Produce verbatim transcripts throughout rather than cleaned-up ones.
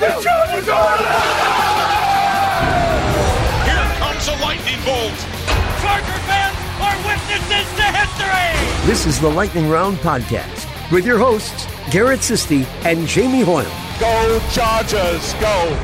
The job is on! Here comes a lightning bolt. Charger fans are witnesses to history. This is the Lightning Round Podcast with your hosts, Garrett Sisti and Jamie Hoyle. Go Chargers, go!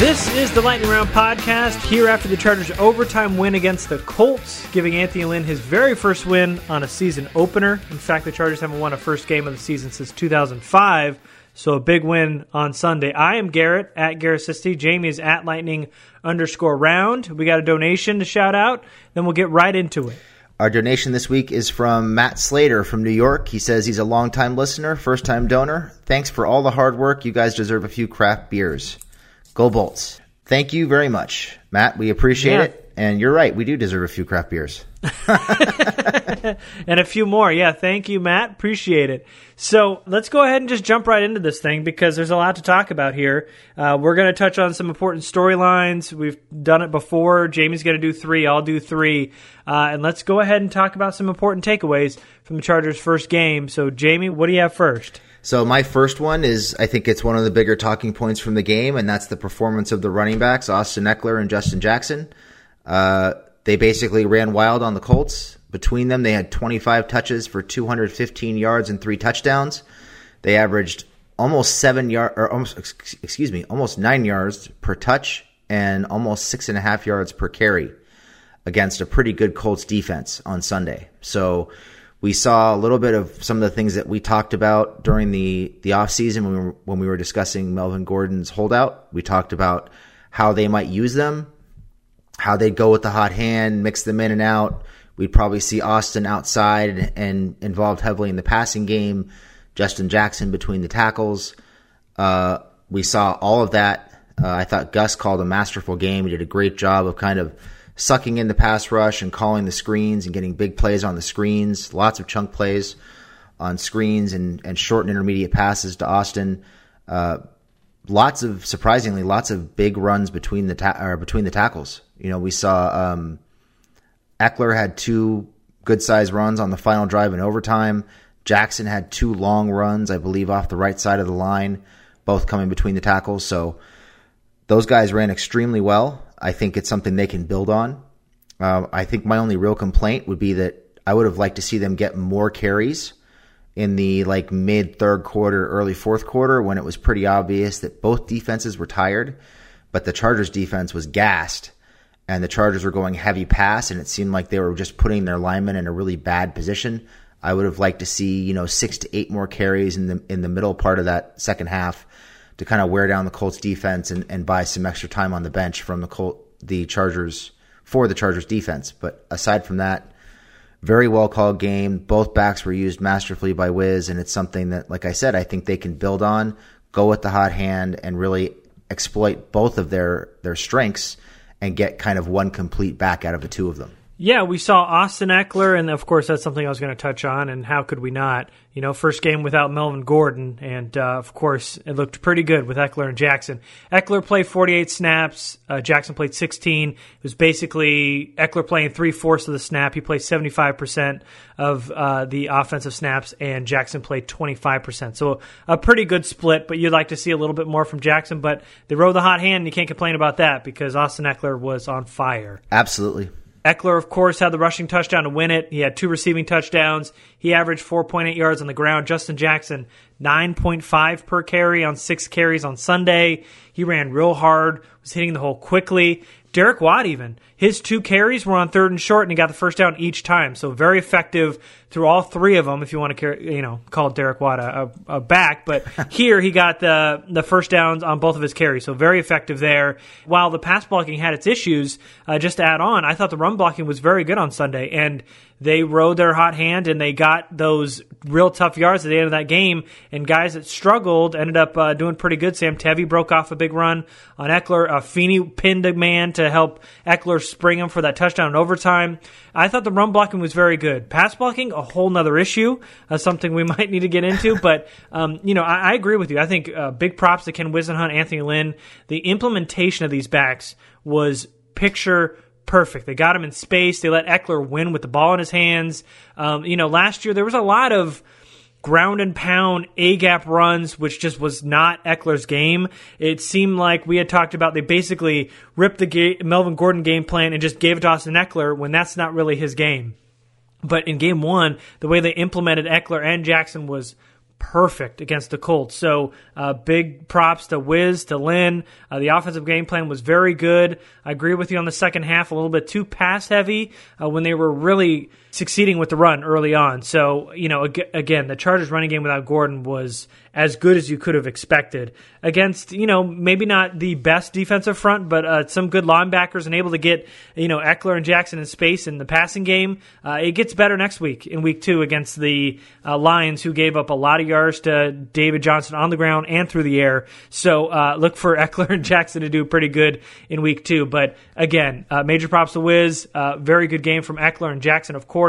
This is the Lightning Round Podcast, here after the Chargers' overtime win against the Colts, giving Anthony Lynn his very first win on a season opener. In fact, the Chargers haven't won a first game of the season since two thousand five, so a big win on Sunday. I am Garrett, at Garrett Sisti. Jamie is at Lightning underscore round. We got a donation to shout out, then we'll get right into it. Our donation this week is from Matt Slater from New York. He says he's a longtime listener, first-time donor. Thanks for all the hard work. You guys deserve a few craft beers. Go Bolts. Thank you very much, Matt. We appreciate yeah. it. And you're right. We do deserve a few craft beers. And a few more. Yeah, thank you, Matt. Appreciate it. So let's go ahead and just jump right into this thing because there's a lot to talk about here. Uh, we're going to touch on some important storylines. We've done it before. Jamie's going to do three. I'll do three. Uh, and let's go ahead and talk about some important takeaways from the Chargers' first game. So, Jamie, what do you have first? So my first one is, I think it's one of the bigger talking points from the game, and that's the performance of the running backs, Austin Ekeler and Justin Jackson. Uh, they basically ran wild on the Colts. Between them, they had twenty-five touches for two hundred fifteen yards and three touchdowns. They averaged almost seven yard, or almost excuse me, almost nine yards per touch and almost six and a half yards per carry against a pretty good Colts defense on Sunday. So we saw a little bit of some of the things that we talked about during the, the offseason when we, were, when we were discussing Melvin Gordon's holdout. We talked about how they might use them, how they'd go with the hot hand, mix them in and out. We'd probably see Austin outside and involved heavily in the passing game, Justin Jackson between the tackles. Uh, we saw all of that. Uh, I thought Gus called a masterful game. He did a great job of kind of sucking in the pass rush and calling the screens and getting big plays on the screens, lots of chunk plays on screens and, and short and intermediate passes to Austin. Uh, lots of, surprisingly, lots of big runs between the ta- or between the tackles. You know, we saw um, Ekeler had two good-sized runs on the final drive in overtime. Jackson had two long runs, I believe, off the right side of the line, both coming between the tackles. So those guys ran extremely well. I think it's something they can build on. Uh, I think my only real complaint would be that I would have liked to see them get more carries in the like mid third quarter, early fourth quarter when it was pretty obvious that both defenses were tired, but the Chargers defense was gassed and the Chargers were going heavy pass and it seemed like they were just putting their linemen in a really bad position. I would have liked to see, you know, six to eight more carries in the in the middle part of that second half to kind of wear down the Colts defense and, and buy some extra time on the bench from the Colt, the Chargers for the Chargers defense. But aside from that, very well called game. Both backs were used masterfully by Wiz, and it's something that, like I said, I think they can build on, go with the hot hand, and really exploit both of their, their strengths and get kind of one complete back out of the two of them. Yeah, we saw Austin Ekeler, and of course that's something I was going to touch on, and how could we not? You know, first game without Melvin Gordon, and uh, of course it looked pretty good with Ekeler and Jackson. Ekeler played forty-eight snaps, uh, Jackson played sixteen. It was basically Ekeler playing three-fourths of the snap. He played seventy-five percent of uh, the offensive snaps, and Jackson played twenty-five percent. So a pretty good split, but you'd like to see a little bit more from Jackson, but they rode the hot hand, and you can't complain about that because Austin Ekeler was on fire. Absolutely. Ekeler, of course, had the rushing touchdown to win it. He had two receiving touchdowns. He averaged four point eight yards on the ground. Justin Jackson, nine point five per carry on six carries on Sunday. He ran real hard, was hitting the hole quickly. Derek Watt even. His two carries were on third and short, and he got the first down each time. So very effective through all three of them, if you want to carry, you know, call Derek Watt a, a, a back. But here he got the, the first downs on both of his carries. So very effective there. While the pass blocking had its issues, uh, just to add on, I thought the run blocking was very good on Sunday. And they rode their hot hand, and they got those real tough yards at the end of that game. And guys that struggled ended up uh, doing pretty good. Sam Tevy broke off a big run on Ekeler. Uh, Feeney pinned a man to help Ekeler spring him for that touchdown in overtime. I thought the run blocking was very good. Pass blocking, a whole nother issue, uh, something we might need to get into. But, um, you know, I, I agree with you. I think uh, big props to Ken Whisenhunt, Anthony Lynn. The implementation of these backs was picture perfect. They got him in space. They let Ekeler win with the ball in his hands. Um, you know, last year there was a lot of ground and pound A-gap runs, which just was not Eckler's game. It seemed like we had talked about they basically ripped the ga- Melvin Gordon game plan and just gave it to Austin Ekeler when that's not really his game. But in game one, the way they implemented Ekeler and Jackson was perfect against the Colts. So uh, big props to Wiz, to Lynn. Uh, the offensive game plan was very good. I agree with you on the second half, a little bit too pass heavy uh, when they were really succeeding with the run early on. So, you know, ag- again, the Chargers running game without Gordon was as good as you could have expected against, you know, maybe not the best defensive front, but uh, some good linebackers and able to get, you know, Ekeler and Jackson in space in the passing game. Uh, it gets better next week in week two against the uh, Lions, who gave up a lot of yards to David Johnson on the ground and through the air. So uh, look for Ekeler and Jackson to do pretty good in week two. But again, uh, major props to Wiz. Uh, very good game from Ekeler and Jackson, of course.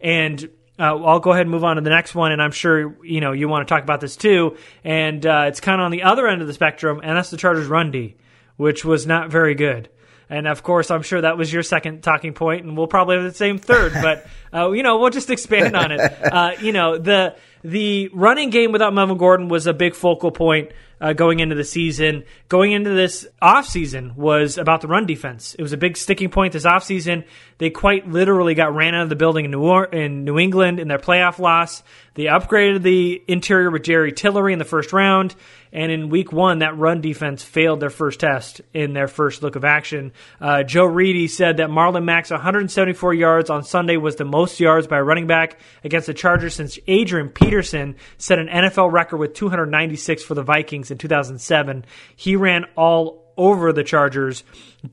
And Uh, I'll go ahead and move on to the next one, and I'm sure you know you want to talk about this too. And uh, it's kind of on the other end of the spectrum, and that's the Chargers' run D, which was not very good. And, of course, I'm sure that was your second talking point, and we'll probably have the same third. But, uh, you know, we'll just expand on it. Uh, you know, the the running game without Melvin Gordon was a big focal point uh, going into the season. Going into this offseason was about the run defense. It was a big sticking point this offseason. They quite literally got ran out of the building in New, or- in New England in their playoff loss. They upgraded the interior with Jerry Tillery in the first round. And in week one, that run defense failed their first test in their first look of action. Uh, Joe Reedy said that Marlon Mack's one hundred seventy-four yards on Sunday was the most yards by a running back against the Chargers since Adrian Peterson set an N F L record with two hundred ninety-six for the Vikings in two thousand seven. He ran all over the Chargers,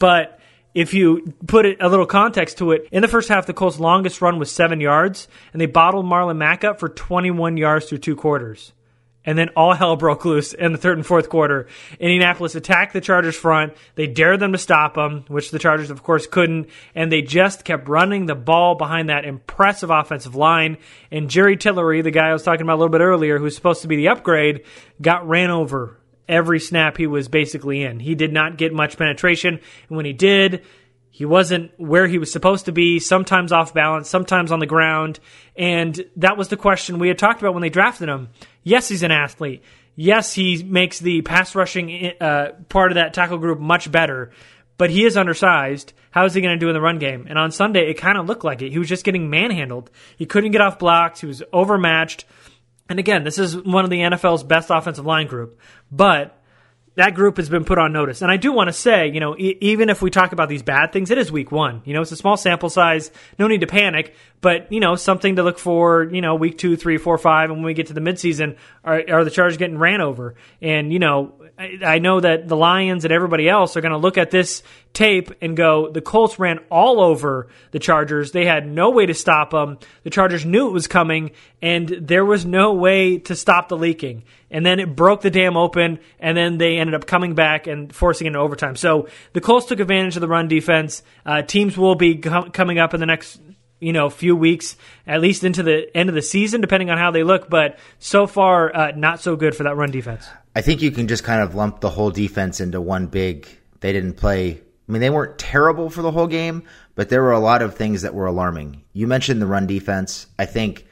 but if you put it, a little context to it, in the first half, the Colts' longest run was seven yards, and they bottled Marlon Mack up for twenty-one yards through two quarters. And then all hell broke loose in the third and fourth quarter. Indianapolis attacked the Chargers' front. They dared them to stop them, which the Chargers, of course, couldn't. And they just kept running the ball behind that impressive offensive line. And Jerry Tillery, the guy I was talking about a little bit earlier, who's supposed to be the upgrade, got ran over every snap he was basically in. He did not get much penetration. And when he did, he wasn't where he was supposed to be, sometimes off balance, sometimes on the ground. And that was the question we had talked about when they drafted him. Yes, he's an athlete. Yes, he makes the pass rushing uh, part of that tackle group much better, but he is undersized. How is he going to do in the run game? And on Sunday, it kind of looked like it. He was just getting manhandled. He couldn't get off blocks. He was overmatched. And again, this is one of the N F L's best offensive line group, but that group has been put on notice. And I do want to say, you know, e- even if we talk about these bad things, it is week one. You know, it's a small sample size. No need to panic. But, you know, something to look for, you know, week two, three, four, five. And when we get to the midseason, are, are the Chargers getting ran over? And, you know, I, I know that the Lions and everybody else are going to look at this tape and go, the Colts ran all over the Chargers. They had no way to stop them. The Chargers knew it was coming, and there was no way to stop the leaking. And then it broke the dam open, and then they ended up coming back and forcing it into overtime. So the Colts took advantage of the run defense. Uh, teams will be com- coming up in the next you know, few weeks, at least into the end of the season, depending on how they look. But so far, uh, not so good for that run defense. I think you can just kind of lump the whole defense into one big, they didn't play. I mean, they weren't terrible for the whole game, but there were a lot of things that were alarming. You mentioned the run defense. I think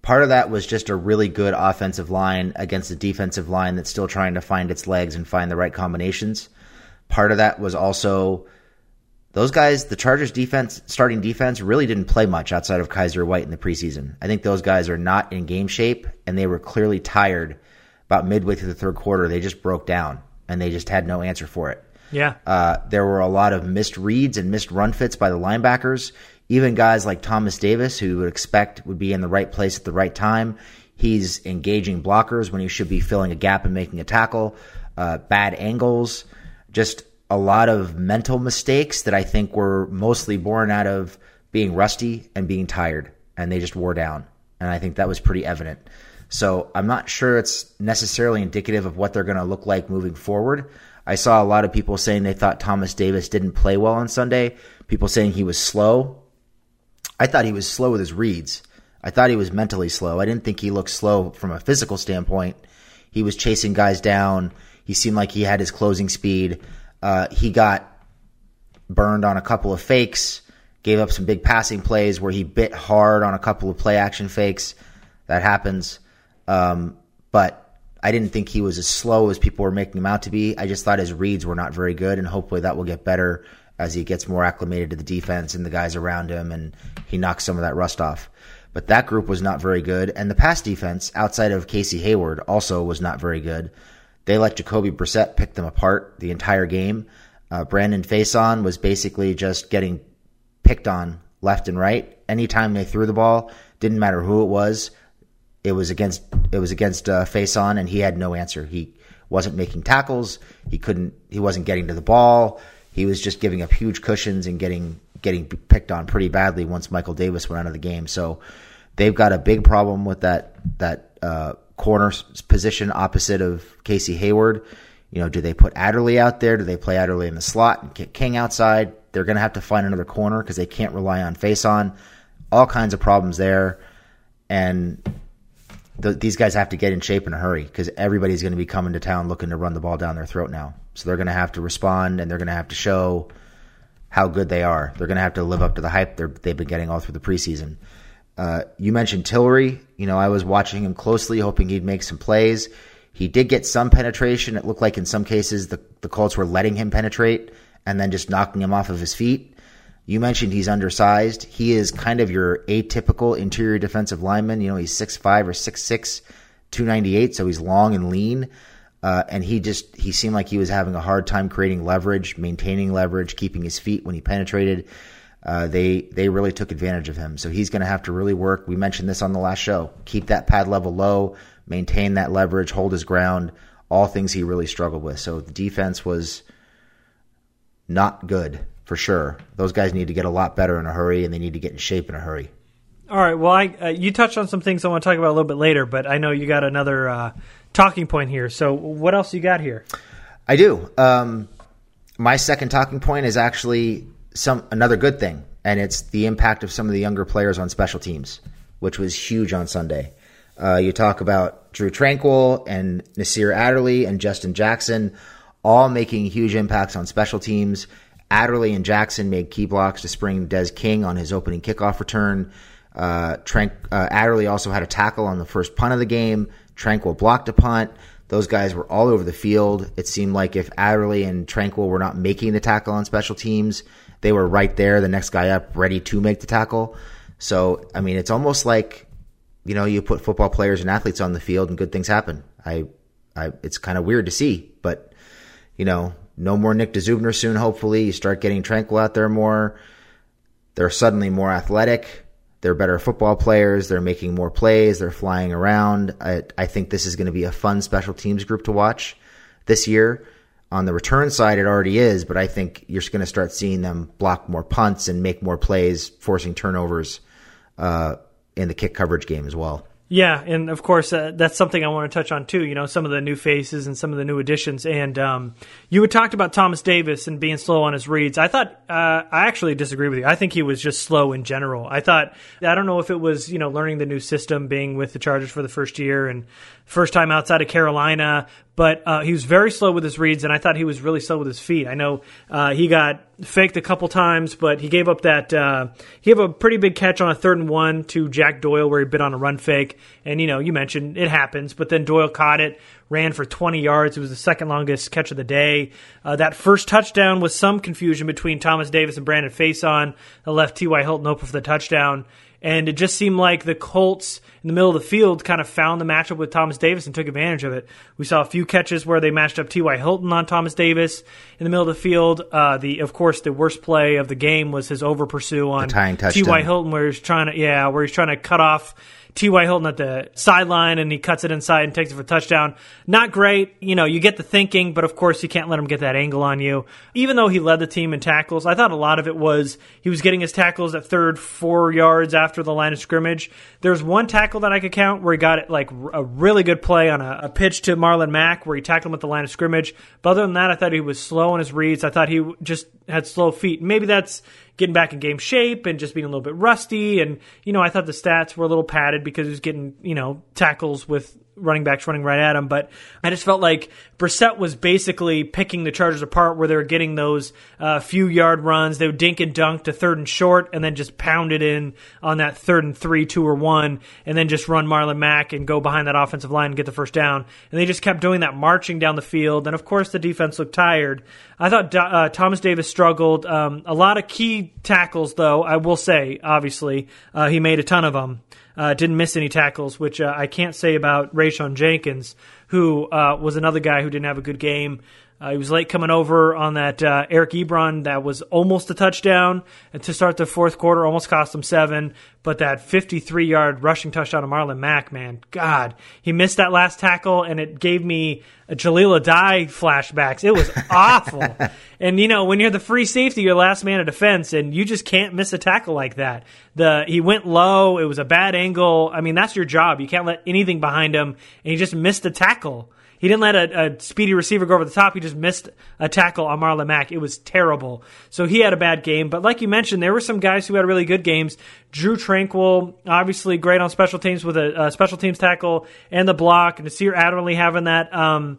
part of that was just a really good offensive line against a defensive line that's still trying to find its legs and find the right combinations. Part of that was also those guys, the Chargers defense, starting defense, really didn't play much outside of Kayser Whyte in the preseason. I think those guys are not in game shape, and they were clearly tired about midway through the third quarter. They just broke down, and they just had no answer for it. Yeah. Uh, there were a lot of missed reads and missed run fits by the linebackers. Even guys like Thomas Davis, who you would expect would be in the right place at the right time, he's engaging blockers when he should be filling a gap and making a tackle, uh, bad angles, just a lot of mental mistakes that I think were mostly born out of being rusty and being tired, and they just wore down. And I think that was pretty evident. So I'm not sure it's necessarily indicative of what they're going to look like moving forward. I saw a lot of people saying they thought Thomas Davis didn't play well on Sunday, people saying he was slow. I thought he was slow with his reads. I thought he was mentally slow. I didn't think he looked slow from a physical standpoint. He was chasing guys down. He seemed like he had his closing speed. Uh, he got burned on a couple of fakes, gave up some big passing plays where he bit hard on a couple of play action fakes. That happens. Um, but I didn't think he was as slow as people were making him out to be. I just thought his reads were not very good, and hopefully that will get better as he gets more acclimated to the defense and the guys around him, and he knocks some of that rust off. But that group was not very good, and the pass defense, outside of Casey Hayward, also was not very good. They let Jacoby Brissett pick them apart the entire game. Uh, Brandon Facyson was basically just getting picked on left and right. Anytime they threw the ball, didn't matter who it was, it was against it was against uh, Facyson, and he had no answer. He wasn't making tackles. He couldn't. He wasn't getting to the ball. He was just giving up huge cushions and getting getting picked on pretty badly once Michael Davis went out of the game. So they've got a big problem with that that uh, corner position opposite of Casey Hayward. You know, do they put Adderley out there? Do they play Adderley in the slot and get King outside? They're going to have to find another corner because they can't rely on Facyson. All kinds of problems there, and th- these guys have to get in shape in a hurry because everybody's going to be coming to town looking to run the ball down their throat now. So they're going to have to respond, and they're going to have to show how good they are. They're going to have to live up to the hype they're, they've been getting all through the preseason. Uh, you mentioned Tillery. You know, I was watching him closely, hoping he'd make some plays. He did get some penetration. It looked like in some cases the, the Colts were letting him penetrate and then just knocking him off of his feet. You mentioned he's undersized. He is kind of your atypical interior defensive lineman. You know, he's six five or six six, two ninety-eight, so he's long and lean. Uh, and he just he seemed like he was having a hard time creating leverage, maintaining leverage, keeping his feet when he penetrated. Uh, they they really took advantage of him. So he's going to have to really work. We mentioned this on the last show. Keep that pad level low, maintain that leverage, hold his ground, all things he really struggled with. So the defense was not good for sure. Those guys need to get a lot better in a hurry, and they need to get in shape in a hurry. All right. Well, I, uh, you touched on some things I want to talk about a little bit later, but I know you got another uh, talking point here. So what else you got here? I do. Um, my second talking point is actually some another good thing, and it's the impact of some of the younger players on special teams, which was huge on Sunday. Uh, you talk about Drew Tranquill and Nasir Adderley and Justin Jackson all making huge impacts on special teams. Adderley and Jackson made key blocks to spring Des King on his opening kickoff return. Uh, Trank, uh, Adderley also had a tackle on the first punt of the game. Tranquill blocked a punt. Those guys were all over the field. It seemed like if Adderley and Tranquill were not making the tackle on special teams, they were right there, the next guy up, ready to make the tackle. So, I mean, it's almost like, you know, you put football players and athletes on the field and good things happen. I, I, it's kind of weird to see, but, you know, no more Nick DeZubner soon, hopefully. You start getting Tranquill out there more. They're suddenly more athletic. They're better football players. They're making more plays. They're flying around. I, I think this is going to be a fun special teams group to watch this year. On the return side, it already is, but I think you're going to start seeing them block more punts and make more plays, forcing turnovers uh, in the kick coverage game as well. Yeah, and of course, uh, that's something I want to touch on too, you know, some of the new faces and some of the new additions. And um, you had talked about Thomas Davis and being slow on his reads. I thought, uh, I actually disagree with you. I think he was just slow in general. I thought, I don't know if it was, you know, learning the new system, being with the Chargers for the first year and first time outside of Carolina, but uh, he was very slow with his reads, and I thought he was really slow with his feet. I know uh, he got faked a couple times, but he gave up that uh, he gave a pretty big catch on a third and one to Jack Doyle where he bit on a run fake, and you know you mentioned it happens, but then Doyle caught it, ran for twenty yards. It was the second longest catch of the day. Uh, that first touchdown was some confusion between Thomas Davis and Brandon Facyson. That left T Y. Hilton open for the touchdown. And it just seemed like the Colts in the middle of the field kind of found the matchup with Thomas Davis and took advantage of it. We saw a few catches where they matched up T Y. Hilton on Thomas Davis in the middle of the field. Uh, the, of course, the worst play of the game was his over pursue on T Y. Hilton, where he's trying to, yeah, where he's trying to cut off T Y. Hilton at the sideline, and he cuts it inside and takes it for a touchdown. Not great. You know, you get the thinking, but of course you can't let him get that angle on you. Even though he led the team in tackles, I thought a lot of it was he was getting his tackles at third, four yards after the line of scrimmage. There's one tackle that I could count where he got it like a really good play on a, a pitch to Marlon Mack where he tackled him at the line of scrimmage. But other than that, I thought he was slow on his reads. I thought he just had slow feet. Maybe that's getting back in game shape and just being a little bit rusty. And, you know, I thought the stats were a little padded because he was getting, you know, tackles with running backs running right at him. But I just felt like Brissett was basically picking the Chargers apart where they were getting those uh, few yard runs. They would dink and dunk to third and short and then just pound it in on that third and three, two or one, and then just run Marlon Mack and go behind that offensive line and get the first down. And they just kept doing that, marching down the field. And, of course, the defense looked tired. I thought uh, Thomas Davis struggled. Um, a lot of key tackles, though, I will say, obviously. Uh, he made a ton of them. Uh, didn't miss any tackles, which uh, I can't say about Rayshawn Jenkins, who uh, was another guy who didn't have a good game. Uh, he was late coming over on that uh, Eric Ebron that was almost a touchdown to start the fourth quarter, almost cost him seven. But that fifty-three-yard rushing touchdown to Marlon Mack, man, God, he missed that last tackle, and it gave me a Jaleel Adai flashbacks. It was awful. And, you know, when you're the free safety, you're last man of defense, and you just can't miss a tackle like that. The He went low. It was a bad angle. I mean, that's your job. You can't let anything behind him, and he just missed a tackle. He didn't let a, a speedy receiver go over the top. He just missed a tackle on Marlon Mack. It was terrible. So he had a bad game. But like you mentioned, there were some guys who had really good games. Drew Tranquill, obviously great on special teams with a, a special teams tackle and the block. Nasir Adderley having that um,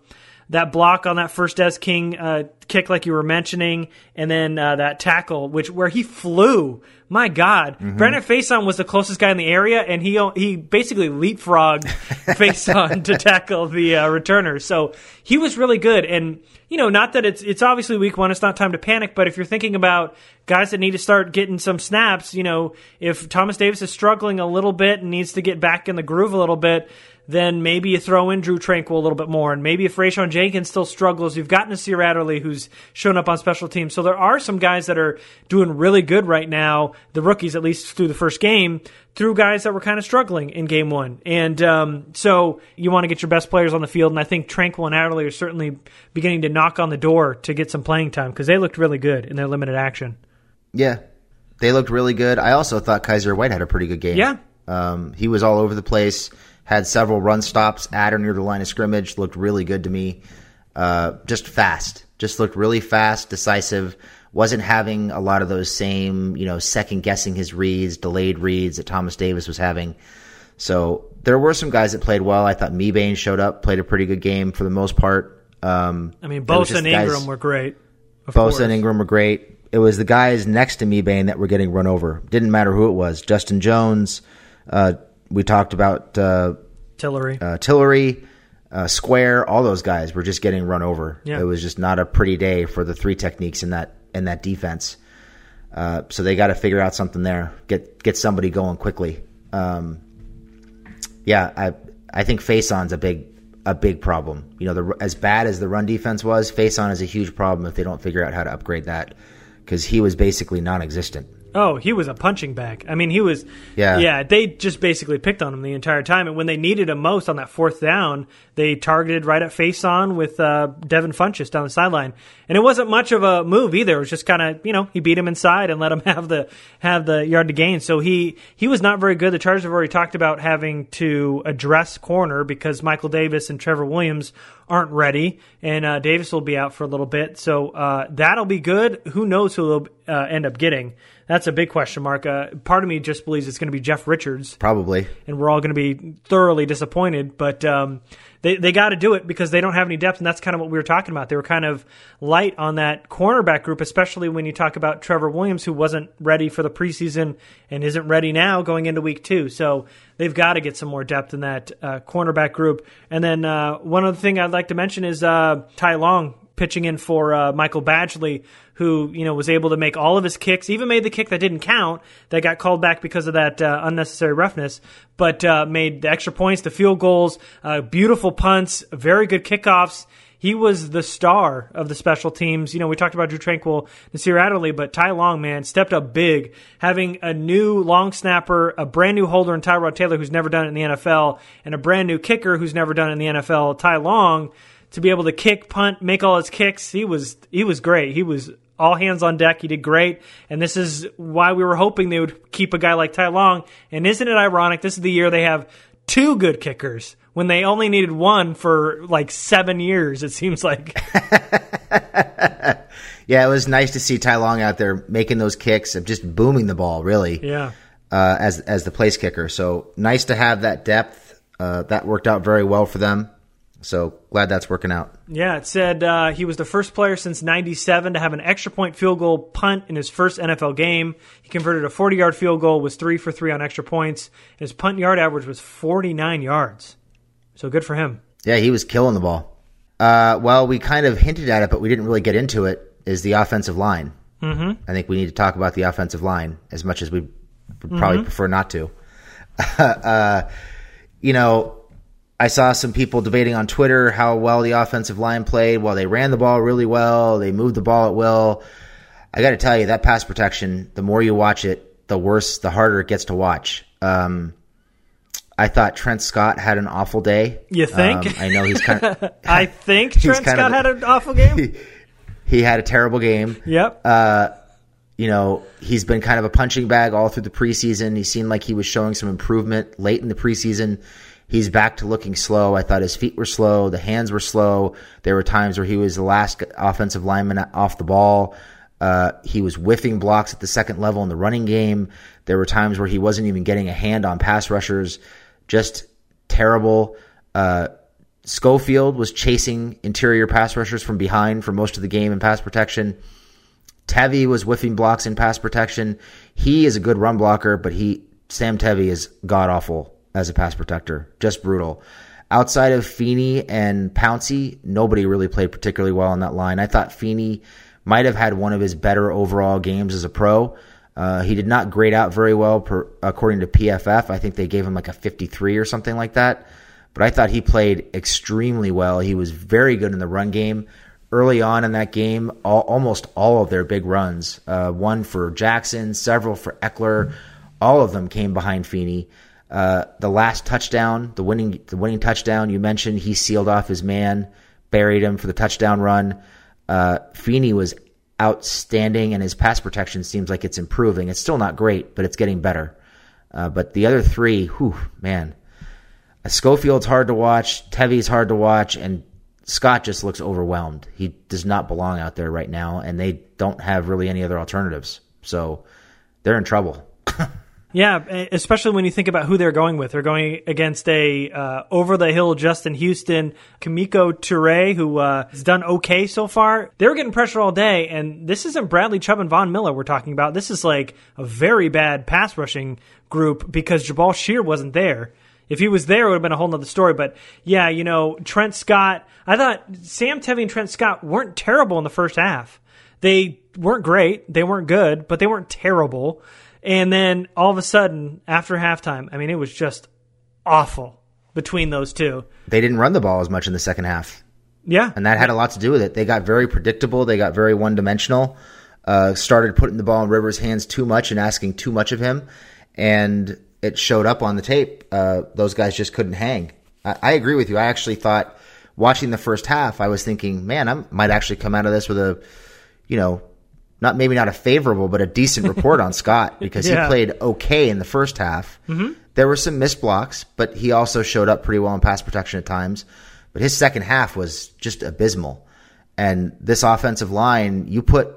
that block on that first Des King uh, kick like you were mentioning. And then uh, that tackle, which where he flew. My God, mm-hmm. Brandon Facyson was the closest guy in the area, and he he basically leapfrogged Facyson to tackle the uh, returner. So he was really good. And, you know, not that it's it's obviously week one, it's not time to panic, but if you're thinking about guys that need to start getting some snaps, you know, if Thomas Davis is struggling a little bit and needs to get back in the groove a little bit, then maybe you throw in Drew Tranquill a little bit more. And maybe if Rayshawn Jenkins still struggles, you've got Nasir Adderley who's shown up on special teams. So there are some guys that are doing really good right now, the rookies at least through the first game, through guys that were kind of struggling in game one. And um, so you want to get your best players on the field, and I think Tranquill and Adderley are certainly beginning to knock on the door to get some playing time because they looked really good in their limited action. Yeah, they looked really good. I also thought Kayser Whyte had a pretty good game. Yeah, um, he was all over the place. Had several run stops at or near the line of scrimmage. Looked really good to me. Uh, just fast. Just looked really fast, decisive. Wasn't having a lot of those same, you know, second-guessing his reads, delayed reads that Thomas Davis was having. So there were some guys that played well. I thought Mebane showed up, played a pretty good game for the most part. Um, I mean, Bosa and Ingram guys, were great. Bosa course. and Ingram were great. It was the guys next to Mebane that were getting run over. Didn't matter who it was. Justin Jones, uh, we talked about uh, Tillery, uh, Tillery, uh, Square. All those guys were just getting run over. Yeah. It was just not a pretty day for the three techniques in that in that defense. Uh, so they got to figure out something there. Get get somebody going quickly. Um, yeah, I I think Fayson's a big a big problem. You know, the, as bad as the run defense was, Facyson is a huge problem if they don't figure out how to upgrade that because he was basically non-existent. Oh, he was a punching bag. I mean, he was yeah. – yeah, they just basically picked on him the entire time. And when they needed him most on that fourth down, they targeted right at Facyson with uh, Devin Funchess down the sideline. And it wasn't much of a move either. It was just kind of, you know, he beat him inside and let him have the have the yard to gain. So he, he was not very good. The Chargers have already talked about having to address corner because Michael Davis and Trevor Williams aren't ready, and uh, Davis will be out for a little bit. So uh, that'll be good. Who knows who they'll uh, end up getting. That's a big question mark. Uh, part of me just believes it's going to be Jeff Richards. Probably. And we're all going to be thoroughly disappointed. But um, they, they got to do it because they don't have any depth, and that's kind of what we were talking about. They were kind of light on that cornerback group, especially when you talk about Trevor Williams, who wasn't ready for the preseason and isn't ready now going into week two. So they've got to get some more depth in that uh, cornerback group. And then uh, one other thing I'd like to mention is uh, Ty Long pitching in for uh, Michael Badgley, who, you know, was able to make all of his kicks, even made the kick that didn't count, that got called back because of that uh, unnecessary roughness, but uh, made the extra points, the field goals, uh, beautiful punts, very good kickoffs. He was the star of the special teams. You know, we talked about Drew Tranquill, Nasir Adderley, but Ty Long, man, stepped up big. Having a new long snapper, a brand-new holder in Tyrod Taylor, who's never done it in the N F L, and a brand-new kicker who's never done it in the N F L, Ty Long, to be able to kick, punt, make all his kicks, he was he was great. He was all hands on deck. He did great. And this is why we were hoping they would keep a guy like Ty Long. And isn't it ironic? This is the year they have two good kickers when they only needed one for like seven years, it seems like. Yeah, it was nice to see Ty Long out there making those kicks and just booming the ball, really. Yeah. Uh, as as the place kicker. So nice to have that depth. uh, that worked out very well for them. So glad that's working out. Yeah, it said uh, he was the first player since ninety-seven to have an extra point field goal punt in his first N F L game. He converted a forty-yard field goal, was three for three on extra points. His punt yard average was forty-nine yards. So good for him. Yeah, he was killing the ball. Uh, well, we kind of hinted at it, but we didn't really get into it, is the offensive line. Mm-hmm. I think we need to talk about the offensive line as much as we would probably mm-hmm. prefer not to. uh, you know... I saw some people debating on Twitter how well the offensive line played. Well, they ran the ball really well. They moved the ball at will. I got to tell you, that pass protection, the more you watch it, the worse, the harder it gets to watch. Um, I thought Trent Scott had an awful day. You think? Um, I know he's kind of – I think Trent Scott of, had an awful game? He, he had a terrible game. Yep. Uh, you know, he's been kind of a punching bag all through the preseason. He seemed like he was showing some improvement late in the preseason. He's back to looking slow. I thought his feet were slow. The hands were slow. There were times where he was the last offensive lineman off the ball. Uh, he was whiffing blocks at the second level in the running game. There were times where he wasn't even getting a hand on pass rushers. Just terrible. Uh, Schofield was chasing interior pass rushers from behind for most of the game in pass protection. Tevy was whiffing blocks in pass protection. He is a good run blocker, but he Sam Tevy is god-awful as a pass protector. Just brutal. Outside of Feeney and Pouncey, nobody really played particularly well on that line. I thought Feeney might have had one of his better overall games as a pro. Uh, he did not grade out very well per, according to P F F. I think they gave him like a fifty-three or something like that. But I thought he played extremely well. He was very good in the run game. Early on in that game, all, almost all of their big runs, uh, one for Jackson, several for Ekeler, all of them came behind Feeney. Uh, the last touchdown, the winning, the winning touchdown you mentioned, he sealed off his man, buried him for the touchdown run. Uh, Feeney was outstanding, and his pass protection seems like it's improving. It's still not great, but it's getting better. Uh, but the other three, whew, man, Schofield's hard to watch, Tevy's hard to watch, and Scott just looks overwhelmed. He does not belong out there right now, and they don't have really any other alternatives. So they're in trouble. Yeah, especially when you think about who they're going with. They're going against a uh, over-the-hill Justin Houston, Kamiko Toure, who uh, has done okay so far. They were getting pressure all day, and this isn't Bradley Chubb and Von Miller we're talking about. This is like a very bad pass-rushing group because Jabal Sheard wasn't there. If he was there, it would have been a whole nother story. But, yeah, you know, Trent Scott, I thought Sam Tevy and Trent Scott weren't terrible in the first half. They weren't great. They weren't good, but they weren't terrible. And then all of a sudden, after halftime, I mean, it was just awful between those two. They didn't run the ball as much in the second half. Yeah. And that had a lot to do with it. They got very predictable. They got very one-dimensional, uh, started putting the ball in Rivers' hands too much and asking too much of him. And it showed up on the tape. Uh, those guys just couldn't hang. I, I agree with you. I actually thought, watching the first half, I was thinking, man, I might actually come out of this with a, you know, Not maybe not a favorable, but a decent report on Scott because yeah. he played okay in the first half. Mm-hmm. There were some missed blocks, but he also showed up pretty well in pass protection at times. But his second half was just abysmal. And this offensive line, you put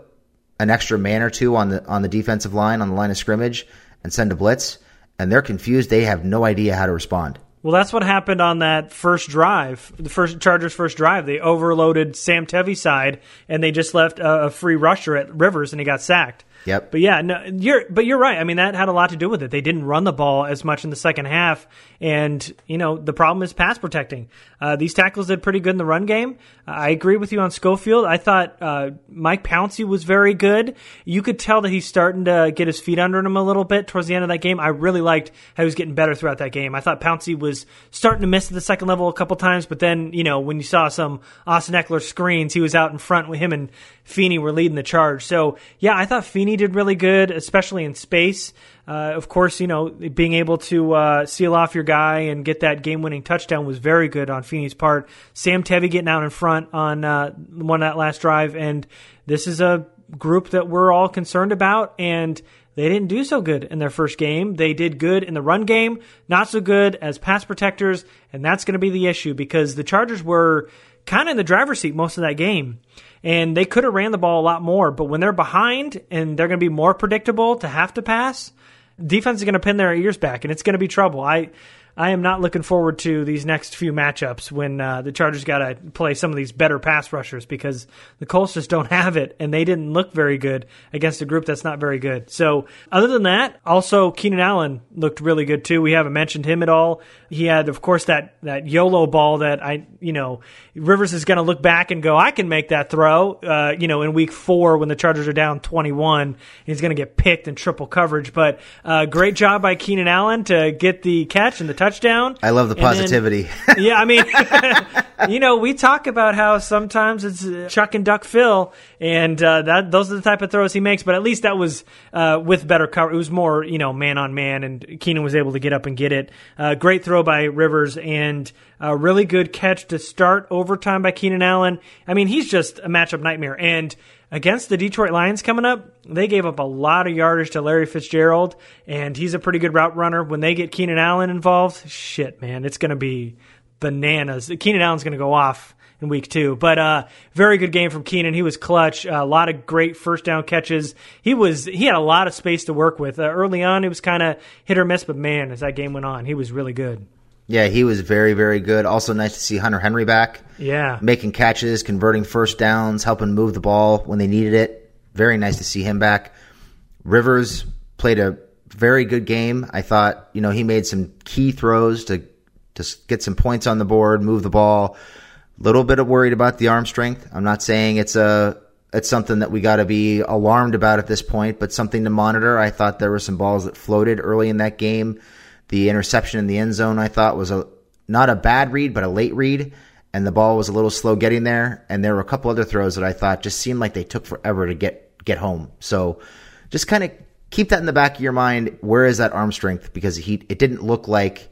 an extra man or two on the on the defensive line, on the line of scrimmage, and send a blitz, and they're confused. They have no idea how to respond. Well, that's what happened on that first drive, the first Chargers' first drive. They overloaded Sam Tevy's side, and they just left a, a free rusher at Rivers, and he got sacked. Yep. But yeah, no, you're but you're right. I mean, that had a lot to do with it. They didn't run the ball as much in the second half, and you know the problem is pass protecting. Uh, these tackles did pretty good in the run game. Uh, I agree with you on Schofield. I thought uh, Mike Pouncey was very good. You could tell that he's starting to get his feet under him a little bit towards the end of that game. I really liked how he was getting better throughout that game. I thought Pouncey was starting to miss at the second level a couple times, but then you know when you saw some Austin Ekeler screens, he was out in front with him and Feeney were leading the charge. So yeah, I thought Feeney did really good, especially in space. Uh, of course, you know, being able to uh, seal off your guy and get that game-winning touchdown was very good on Feeney's part. Sam Tevy getting out in front on uh, one of that last drive, and this is a group that we're all concerned about, and they didn't do so good in their first game. They did good in the run game, not so good as pass protectors, and that's going to be the issue because the Chargers were kind of in the driver's seat most of that game. And they could have ran the ball a lot more, but when they're behind and they're going to be more predictable to have to pass, defense is going to pin their ears back, and it's going to be trouble. I I am not looking forward to these next few matchups when uh, the Chargers got to play some of these better pass rushers, because the Colts just don't have it, and they didn't look very good against a group that's not very good. So other than that, also Keenan Allen looked really good too. We haven't mentioned him at all. He had, of course, that, that YOLO ball that I, you know, Rivers is going to look back and go, I can make that throw, uh, you know, in week four when the Chargers are down twenty-one. He's going to get picked in triple coverage. But uh, great job by Keenan Allen to get the catch and the touchdown. I love the positivity. Then, yeah, I mean, you know, we talk about how sometimes it's Chuck and Duck Phil, and uh, that those are the type of throws he makes. But at least that was uh, with better cover. It was more, you know, man on man, and Keenan was able to get up and get it. Uh, great throw by Rivers, and a really good catch to start overtime by Keenan Allen. I mean, he's just a matchup nightmare. And against the Detroit Lions coming up, they gave up a lot of yardage to Larry Fitzgerald, and he's a pretty good route runner. When they get Keenan Allen involved, shit, man, it's going to be bananas. Keenan Allen's going to go off in week two. But uh, very good game from Keenan. He was clutch. A lot of great first down catches. He was he had a lot of space to work with. Uh, early on, it was kind of hit or miss, but man, as that game went on, he was really good. Yeah, he was very, very good. Also nice to see Hunter Henry back. Yeah. Making catches, converting first downs, helping move the ball when they needed it. Very nice to see him back. Rivers played a very good game. I thought, you know, he made some key throws to, to get some points on the board, move the ball. A little bit of worried about the arm strength. I'm not saying it's a it's something that we got to be alarmed about at this point, but something to monitor. I thought there were some balls that floated early in that game. The interception in the end zone, I thought, was a not a bad read, but a late read, and the ball was a little slow getting there. And there were a couple other throws that I thought just seemed like they took forever to get, get home. So just kind of keep that in the back of your mind. Where is that arm strength? Because he it didn't look like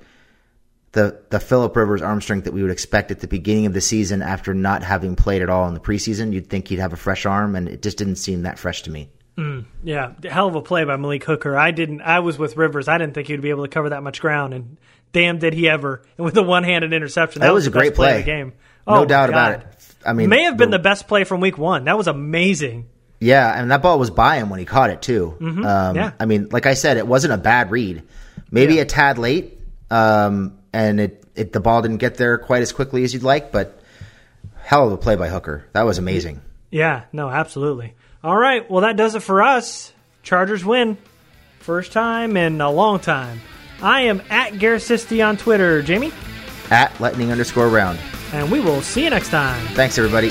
the, the Phillip Rivers arm strength that we would expect at the beginning of the season after not having played at all in the preseason. You'd think he'd have a fresh arm, and it just didn't seem that fresh to me. Mm, yeah, hell of a play by Malik Hooker. I didn't. I was with Rivers. I didn't think he'd be able to cover that much ground, and damn, did he ever! And with a one-handed interception, that, that was, was a great play. play of the game, oh, no doubt God. about it. I mean, may have been the, the best play from Week One. That was amazing. Yeah, and that ball was by him when he caught it too. Mm-hmm. Um, yeah. I mean, like I said, it wasn't a bad read. Maybe yeah. a tad late, um, and it, it the ball didn't get there quite as quickly as you'd like. But hell of a play by Hooker. That was amazing. Yeah. No. Absolutely. All right, well, that does it for us. Chargers win. First time in a long time. I am at Garrett Sisti on Twitter. Jamie? At lightning underscore round. And we will see you next time. Thanks, everybody.